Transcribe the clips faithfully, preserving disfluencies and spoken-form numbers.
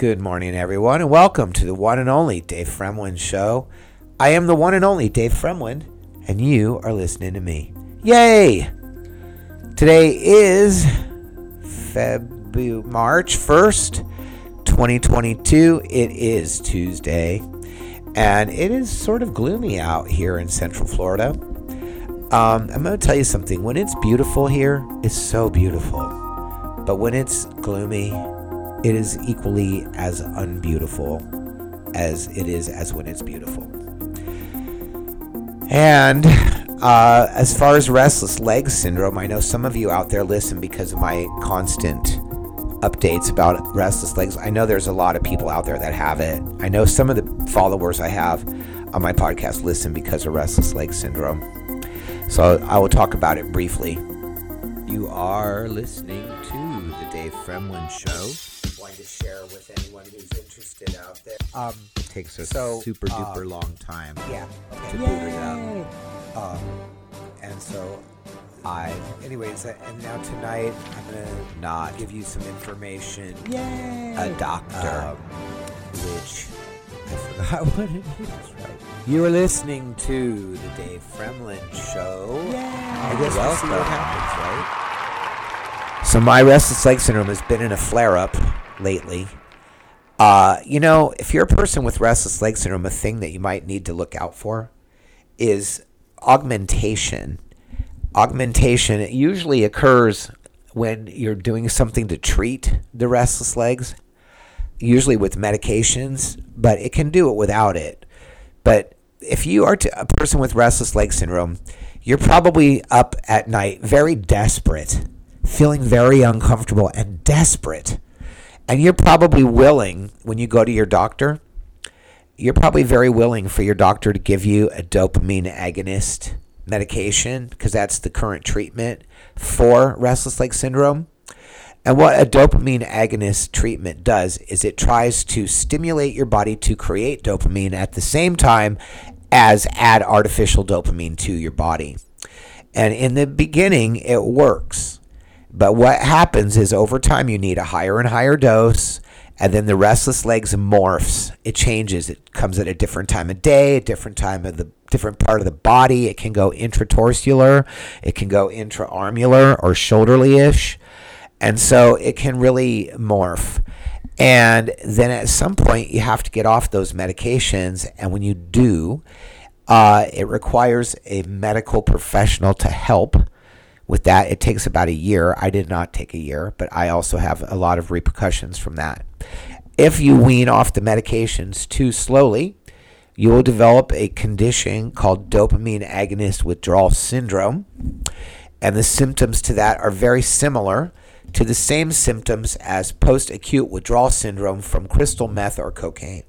Good morning, everyone, and welcome to the one and only Dave Fremlin Show. I am the one and only Dave Fremlin, and you are listening to me. Yay! Today is February, March first, twenty twenty-two. It is Tuesday, and it is sort of gloomy out here in Central Florida. Um, I'm going to tell you something. When it's beautiful here, it's so beautiful. But when it's gloomy, it is equally as unbeautiful as it is as when it's beautiful. And uh, as far as restless legs syndrome, I know some of you out there listen because of my constant updates about restless legs. I know there's a lot of people out there that have it. I know some of the followers I have on my podcast listen because of restless legs syndrome. So I will talk about it briefly. You are listening to the Dave Fremlin Show. Wanting to share with anyone who's interested out there. Um, it takes a so, super uh, duper long time. Yeah. To boot it up. Um, and so I, anyways, and now tonight I'm gonna not give you some information. Yay. A doctor, um, which I forgot what it is. Right. You are listening to the Dave Fremlin Show. Yay. I guess we'll see what happens, right? So my restless leg syndrome has been in a flare-up lately. Uh, you know, if you're a person with restless leg syndrome, a thing that you might need to look out for is augmentation. Augmentation, it usually occurs when you're doing something to treat the restless legs, usually with medications, but it can do it without it. But if you are a person with restless leg syndrome, you're probably up at night very desperate, feeling very uncomfortable and desperate. And you're probably willing, when you go to your doctor, you're probably very willing for your doctor to give you a dopamine agonist medication because that's the current treatment for restless leg syndrome. And what a dopamine agonist treatment does is it tries to stimulate your body to create dopamine at the same time as add artificial dopamine to your body. And in the beginning, it works. But what happens is over time, you need a higher and higher dose, and then the restless legs morphs. It changes. It comes at a different time of day, a different time of the different part of the body. It can go intratorsular. It can go intraarmular or shoulderly-ish. And so it can really morph. And then at some point, you have to get off those medications. And when you do, uh, it requires a medical professional to help with that. It takes about a year. I did not take a year, but I also have a lot of repercussions from that. If you wean off the medications too slowly, you will develop a condition called dopamine agonist withdrawal syndrome. And the symptoms to that are very similar to the same symptoms as post-acute withdrawal syndrome from crystal meth or cocaine.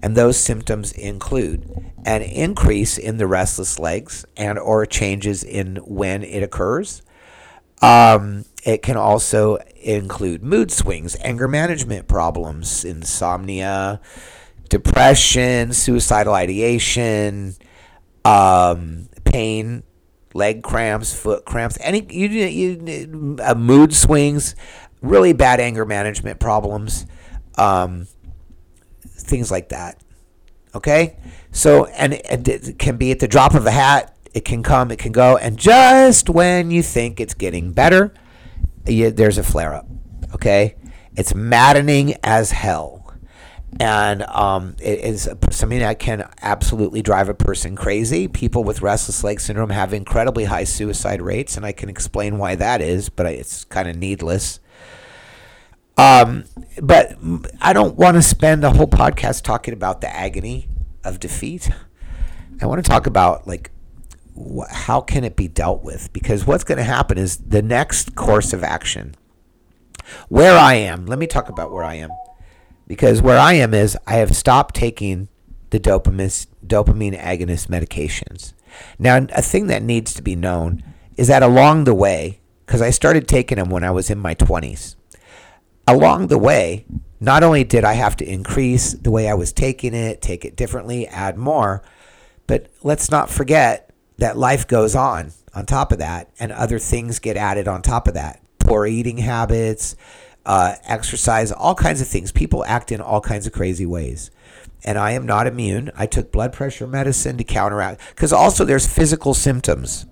And those symptoms include an increase in the restless legs and or changes in when it occurs. Um, it can also include mood swings, anger management problems, insomnia, depression, suicidal ideation, um, pain, leg cramps, foot cramps, any you, you uh, mood swings, really bad anger management problems, um, things like that. Okay, so and, and it can be at the drop of a hat. It can come, it can go, and just when you think it's getting better, you, there's a flare up. Okay, it's maddening as hell, and um, it is something that can absolutely drive a person crazy. People with restless leg syndrome have incredibly high suicide rates, and I can explain why that is, but it's kind of needless. Um, but I don't want to spend a whole podcast talking about the agony of defeat. I want to talk about like wh- how can it be dealt with? Because what's going to happen is the next course of action. Where I am, let me talk about where I am. Because where I am is I have stopped taking the dopamine, dopamine agonist medications. Now, a thing that needs to be known is that along the way, because I started taking them when I was in my twenties, along the way, not only did I have to increase the way I was taking it, take it differently, add more, but let's not forget that life goes on on top of that, and other things get added on top of that. Poor eating habits, uh, exercise, all kinds of things. People act in all kinds of crazy ways. And I am not immune. I took blood pressure medicine to counteract, because also there's physical symptoms.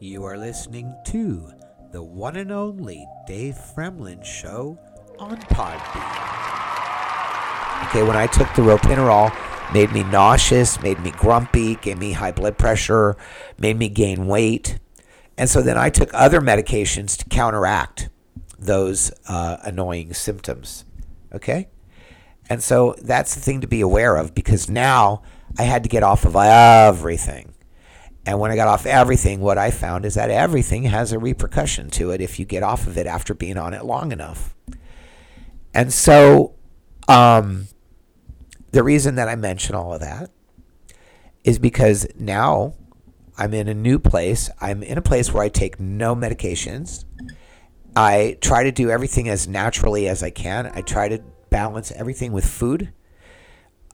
You are listening to the one and only Dave Fremlin Show on Podbean. Okay, when I took the Ropinirole, made me nauseous, made me grumpy, gave me high blood pressure, made me gain weight. And so then I took other medications to counteract those uh, annoying symptoms, okay? And so that's the thing to be aware of, because now I had to get off of everything. And when I got off everything, what I found is that everything has a repercussion to it if you get off of it after being on it long enough. And so um, the reason that I mention all of that is because now I'm in a new place. I'm in a place where I take no medications. I try to do everything as naturally as I can. I try to balance everything with food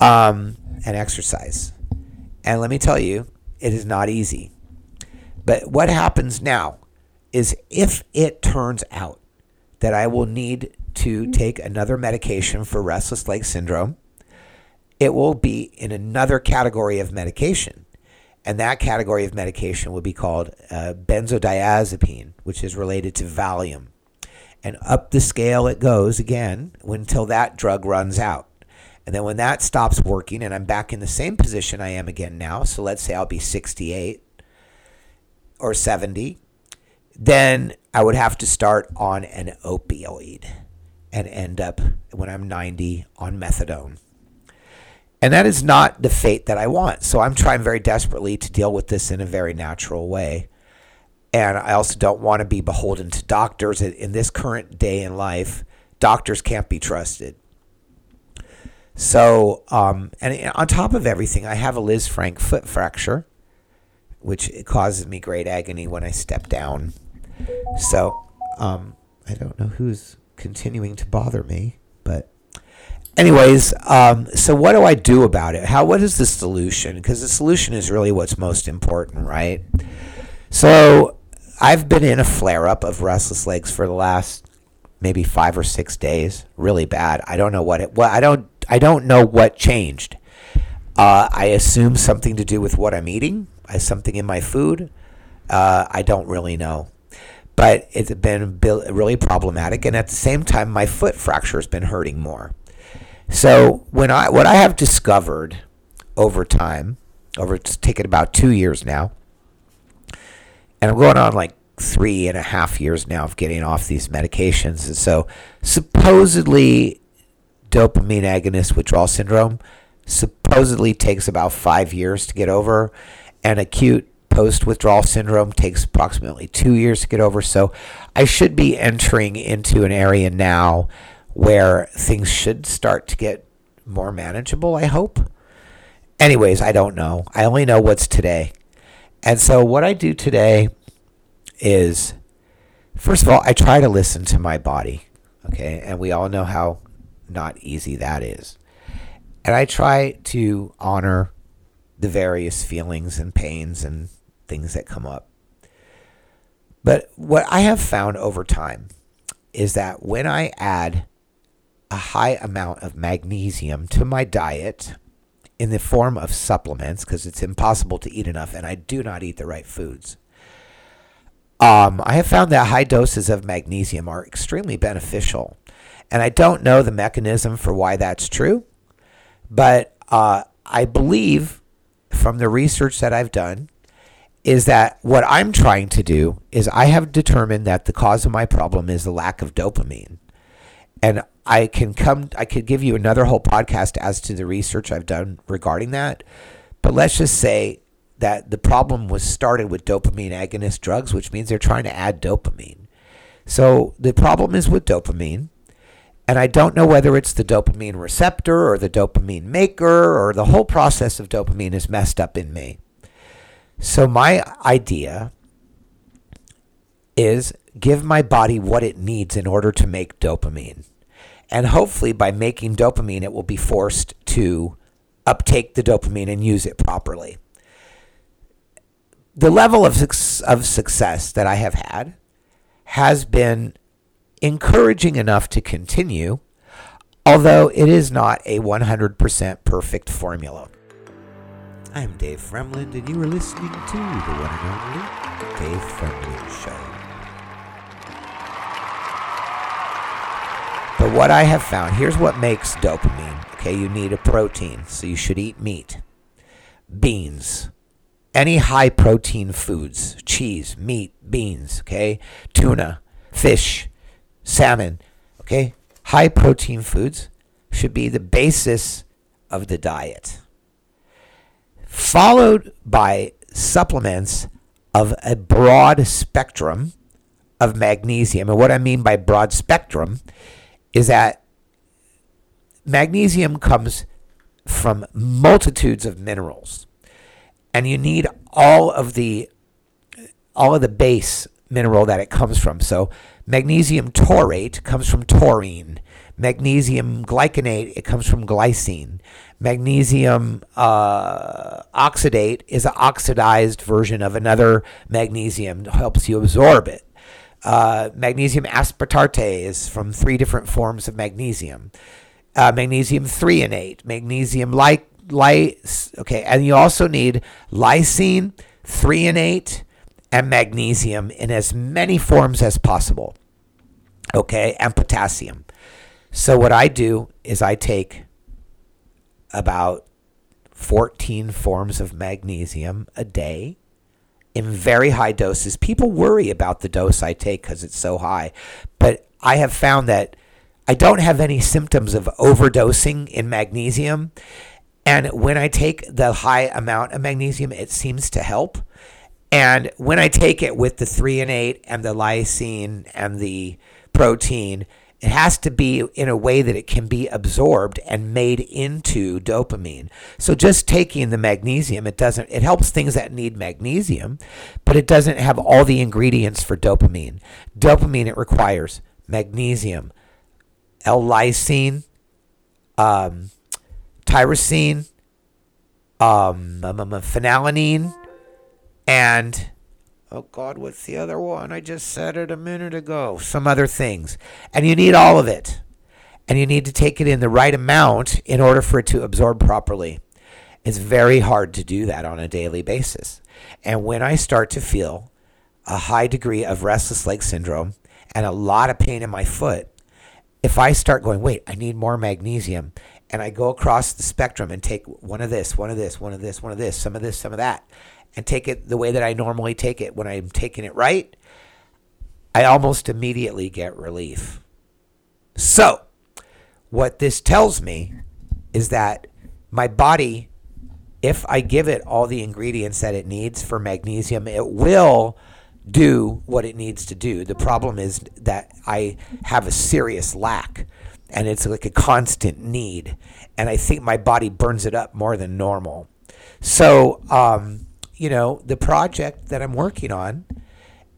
um, and exercise. And let me tell you, it is not easy. But what happens now is, if it turns out that I will need to take another medication for restless leg syndrome, it will be in another category of medication. And that category of medication will be called uh, benzodiazepine, which is related to Valium. And up the scale it goes again until that drug runs out. And then when that stops working and I'm back in the same position I am again now, so let's say I'll be sixty-eight or seventy, then I would have to start on an opioid and end up, when I'm ninety, on methadone. And that is not the fate that I want. So I'm trying very desperately to deal with this in a very natural way. And I also don't want to be beholden to doctors. In this current day in life, doctors can't be trusted. So, um, and on top of everything, I have a Lisfranc foot fracture, which causes me great agony when I step down. So, um, I don't know who's continuing to bother me, but anyways, um, so what do I do about it? How, what is the solution? Because the solution is really what's most important, right? So I've been in a flare-up of restless legs for the last maybe five or six days, really bad. I don't know what it, well, I don't, I don't know what changed. Uh, I assume something to do with what I'm eating. I something in my food. Uh, I don't really know, but it's been really problematic. And at the same time, my foot fracture has been hurting more. So when I, what I have discovered over time, over it's taken about two years now, and I'm going on like three and a half years now of getting off these medications. And so supposedly dopamine agonist withdrawal syndrome supposedly takes about five years to get over, and acute post-withdrawal syndrome takes approximately two years to get over. So I should be entering into an area now where things should start to get more manageable, I hope. Anyways, I don't know. I only know what's today. And so what I do today is, first of all, I try to listen to my body, okay? And we all know how not easy that is. And I try to honor the various feelings and pains and things that come up. But what I have found over time is that when I add a high amount of magnesium to my diet in the form of supplements, because it's impossible to eat enough and I do not eat the right foods, um, I have found that high doses of magnesium are extremely beneficial. And I don't know the mechanism for why that's true, but uh, I believe from the research that I've done is that what I'm trying to do is, I have determined that the cause of my problem is the lack of dopamine. And I can come, I could give you another whole podcast as to the research I've done regarding that, but let's just say that the problem was started with dopamine agonist drugs, which means they're trying to add dopamine. So the problem is with dopamine. And I don't know whether it's the dopamine receptor or the dopamine maker, or the whole process of dopamine is messed up in me. So my idea is, give my body what it needs in order to make dopamine. And hopefully by making dopamine, it will be forced to uptake the dopamine and use it properly. The level of, of success that I have had has been encouraging enough to continue, although it is not a one hundred percent perfect formula. I'm Dave Fremlin, and you are listening to the one and only Dave Fremlin Show. But what I have found, here's what makes dopamine. Okay, you need a protein, so you should eat meat, beans, any high protein foods, cheese, meat, beans, okay, tuna, fish, salmon, okay. High protein foods should be the basis of the diet, followed by supplements of a broad spectrum of magnesium. And what I mean by broad spectrum is that magnesium comes from multitudes of minerals, and you need all of the all of the base mineral that it comes from. So magnesium taurate comes from taurine. Magnesium glycinate, it comes from glycine. Magnesium uh, oxidate is an oxidized version of another magnesium, helps you absorb it. Uh, magnesium aspartate is from three different forms of magnesium. Uh, magnesium threonate, magnesium like lice. Okay, and you also need lysine, threonate, and magnesium in as many forms as possible. Okay, and potassium. So what I do is I take about fourteen forms of magnesium a day, in very high doses. People worry about the dose I take because it's so high, but I have found that I don't have any symptoms of overdosing in magnesium. And when I take the high amount of magnesium, it seems to help. And when I take it with the threonate and the lysine and the protein, it has to be in a way that it can be absorbed and made into dopamine. So just taking the magnesium, it doesn't, it helps things that need magnesium, but it doesn't have all the ingredients for dopamine. Dopamine, it requires magnesium, L-lysine, um, tyrosine, um, phenylalanine, and oh God, what's the other one? I just said it a minute ago. Some other things. And you need all of it. And you need to take it in the right amount in order for it to absorb properly. It's very hard to do that on a daily basis. And when I start to feel a high degree of restless leg syndrome and a lot of pain in my foot, if I start going, wait, I need more magnesium, and I go across the spectrum and take one of this, one of this, one of this, one of this, some of this, some of that, and take it the way that I normally take it when I'm taking it right, I almost immediately get relief. So what this tells me is that my body, if I give it all the ingredients that it needs for magnesium, it will do what it needs to do. The problem is that I have a serious lack, and it's like a constant need, and I think my body burns it up more than normal. So, um, you know, the project that I'm working on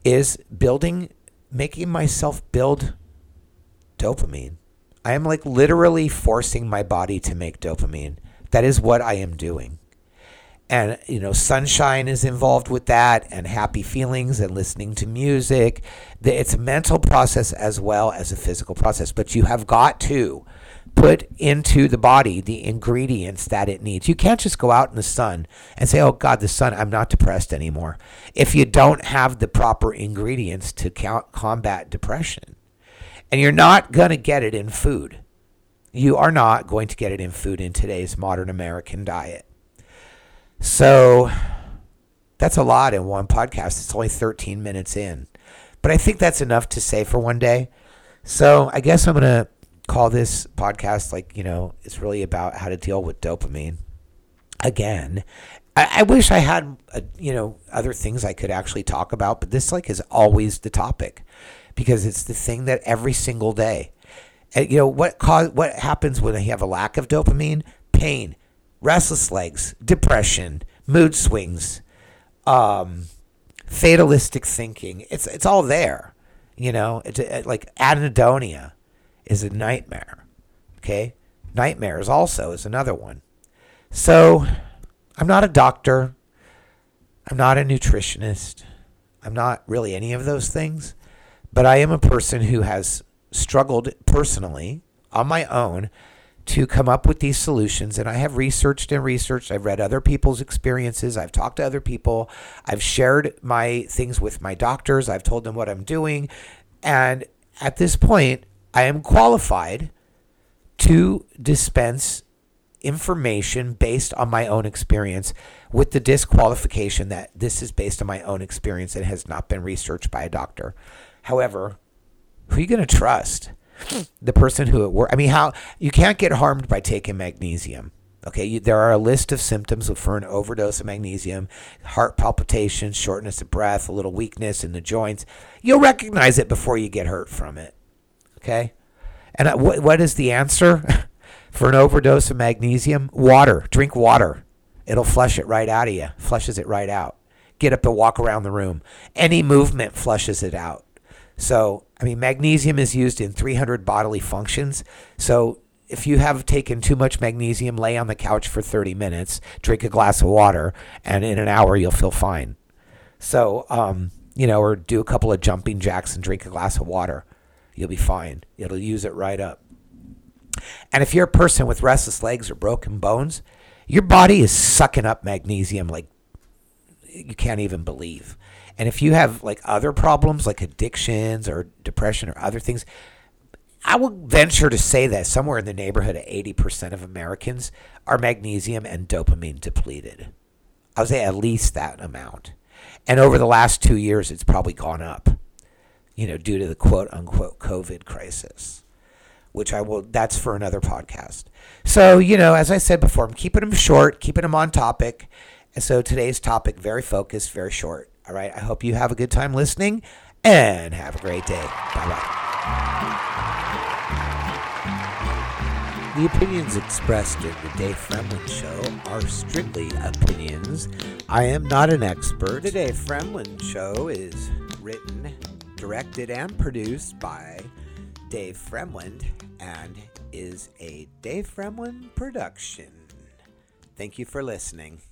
is building, making myself build dopamine. I am like literally forcing my body to make dopamine. That is what I am doing. And, you know, sunshine is involved with that, and happy feelings, and listening to music. It's a mental process as well as a physical process, but you have got to put into the body the ingredients that it needs. You can't just go out in the sun and say, oh God, the sun, I'm not depressed anymore, if you don't have the proper ingredients to combat depression. And you're not going to get it in food. You are not going to get it in food in today's modern American diet. So that's a lot in one podcast. It's only thirteen minutes in, but I think that's enough to say for one day. So I guess I'm going to call this podcast, like, you know, it's really about how to deal with dopamine. Again, I, I wish I had, a, you know, other things I could actually talk about, but this like is always the topic, because it's the thing that every single day, and, you know, what cause, what happens when you have a lack of dopamine? Pain, restless legs, depression, mood swings, um, fatalistic thinking. It's, it's all there, you know, it's, it, like anhedonia is a nightmare, okay? Nightmares also is another one. So I'm not a doctor. I'm not a nutritionist. I'm not really any of those things, but I am a person who has struggled personally on my own to come up with these solutions. And I have researched and researched. I've read other people's experiences. I've talked to other people. I've shared my things with my doctors. I've told them what I'm doing. And at this point, I am qualified to dispense information based on my own experience, with the disqualification that this is based on my own experience and has not been researched by a doctor. However, who are you going to trust? The person who it were, I mean, how you can't get harmed by taking magnesium. Okay, you, there are a list of symptoms for an overdose of magnesium: heart palpitations, shortness of breath, a little weakness in the joints. You'll recognize it before you get hurt from it. Okay, and what what is the answer for an overdose of magnesium? Water. Drink water. It'll flush it right out of you. Flushes it right out. Get up and walk around the room. Any movement flushes it out. So, I mean, magnesium is used in three hundred bodily functions. So if you have taken too much magnesium, lay on the couch for thirty minutes, drink a glass of water, and in an hour you'll feel fine. So, um, you know, or do a couple of jumping jacks and drink a glass of water. You'll be fine. It'll use it right up. And if you're a person with restless legs or broken bones, your body is sucking up magnesium like you can't even believe. And if you have like other problems like addictions or depression or other things, I would venture to say that somewhere in the neighborhood of eighty percent of Americans are magnesium and dopamine depleted. I would say at least that amount. And over the last two years, it's probably gone up, you know, due to the quote unquote COVID crisis, which I will, that's for another podcast. So, you know, as I said before, I'm keeping them short, keeping them on topic. And so today's topic, very focused, very short. All right, I hope you have a good time listening and have a great day. Bye-bye. The opinions expressed in the Dave Fremlin Show are strictly opinions. I am not an expert. The Dave Fremlin Show is written, directed, and produced by Dave Fremlin and is a Dave Fremlin production. Thank you for listening.